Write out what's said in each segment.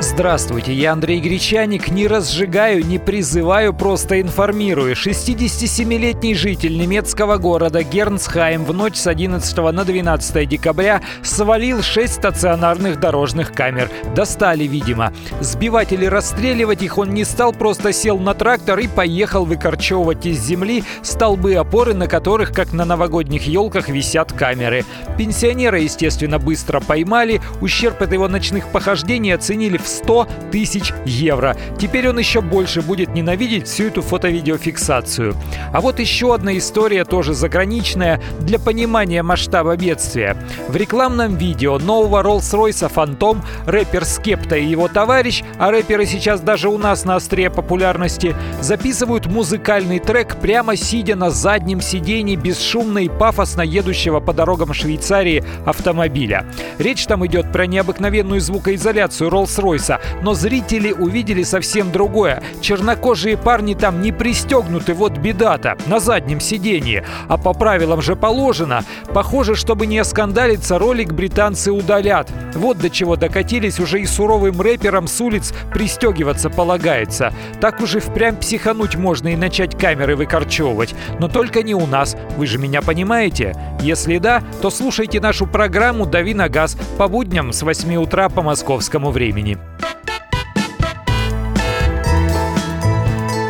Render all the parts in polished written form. Здравствуйте, я Андрей Гречаник. Не разжигаю, не призываю, просто информирую. 67-летний житель немецкого города Гернсхайм в ночь с 11 на 12 декабря свалил 6 стационарных дорожных камер. Достали, видимо. Сбивать или расстреливать их он не стал, просто сел на трактор и поехал выкорчевывать из земли столбы опоры, на которых, как на новогодних елках, висят камеры. Пенсионера, естественно, быстро поймали. Ущерб от его ночных похождений оценили в 100 тысяч евро. Теперь он еще больше будет ненавидеть всю эту фото-видеофиксацию. А вот еще одна история, тоже заграничная, для понимания масштаба бедствия. В рекламном видео нового Rolls-Royce Phantom рэпер Скепта и его товарищ, а рэперы сейчас даже у нас на острие популярности, записывают музыкальный трек, прямо сидя на заднем сидении бесшумно и пафосно едущего по дорогам Швейцарии автомобиля. Речь там идет про необыкновенную звукоизоляцию Rolls-Royce, но зрители увидели совсем другое. Чернокожие парни там не пристегнуты, вот беда-то, на заднем сидении. А по правилам же положено. Похоже, чтобы не оскандалиться, ролик британцы удалят. Вот до чего докатились, уже и суровым рэперам с улиц пристегиваться полагается. Так уже впрямь психануть можно и начать камеры выкорчевывать. Но только не у нас, вы же меня понимаете? Если да, то слушайте нашу программу «Дави на газ» по будням с 8 утра по московскому времени.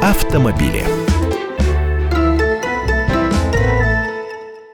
Автомобили.